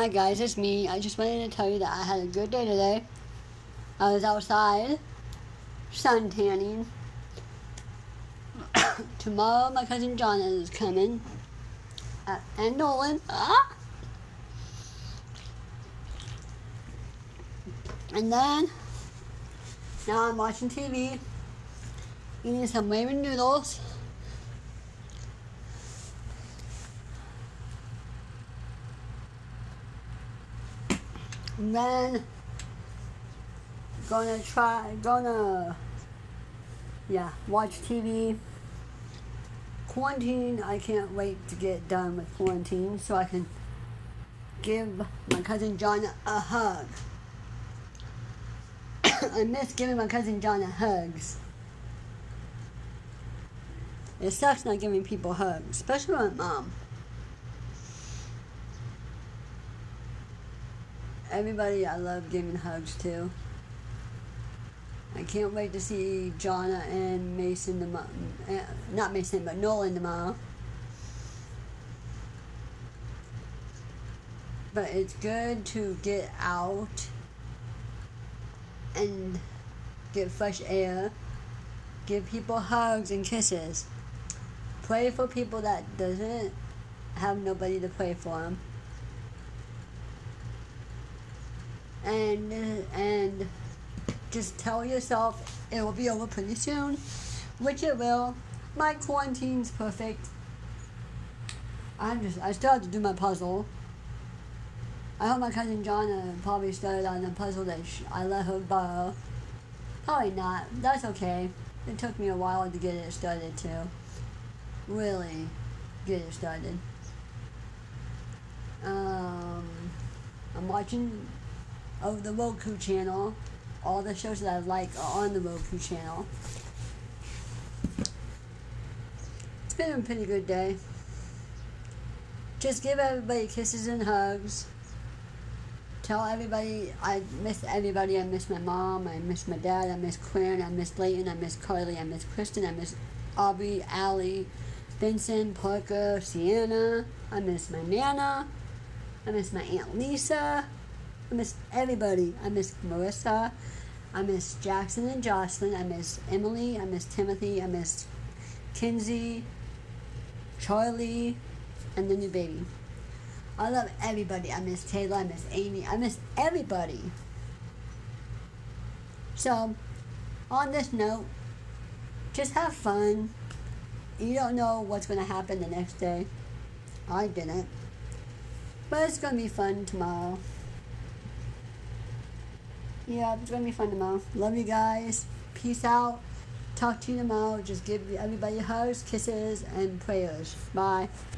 Hi guys, it's me. I just wanted to tell you that I had a good day today. I was outside, sun tanning. Tomorrow my cousin John is coming. And Nolan. And then, now I'm watching TV, eating some ramen noodles. And then, watch TV. Quarantine, I can't wait to get done with quarantine so I can give my cousin John a hug. I miss giving my cousin John hugs. It sucks not giving people hugs, especially my mom. Everybody I love giving hugs to. I can't wait to see Jonna and Mason tomorrow. Not Mason, but Nolan tomorrow. But it's good to get out and get fresh air. Give people hugs and kisses. Pray for people that doesn't have nobody to pray for them. And just tell yourself it will be over pretty soon, which it will. My quarantine's perfect. I still have to do my puzzle. I hope my cousin Jonna probably started on a puzzle that I let her borrow. Probably not. That's okay. It took me a while to get it started too. Really get it started. I'm watching the Roku channel. All the shows that I like are on the Roku channel. It's been a pretty good day. Just give everybody kisses and hugs. Tell everybody I miss everybody. I miss my mom. I miss my dad. I miss Quinn. I miss Layton. I miss Carly. I miss Kristen. I miss Aubrey, Allie, Benson, Parker, Sienna. I miss my Nana. I miss my Aunt Lisa. I miss everybody. I miss Marissa. I miss Jackson and Jocelyn. I miss Emily. I miss Timothy. I miss Kinsey, Charlie, and the new baby. I love everybody. I miss Taylor. I miss Amy. I miss everybody. So, on this note, just have fun. You don't know what's going to happen the next day. I didn't. But it's going to be fun tomorrow. Yeah, it's going to be fun tomorrow. Love you guys. Peace out. Talk to you tomorrow. Just give everybody hugs, kisses, and prayers. Bye.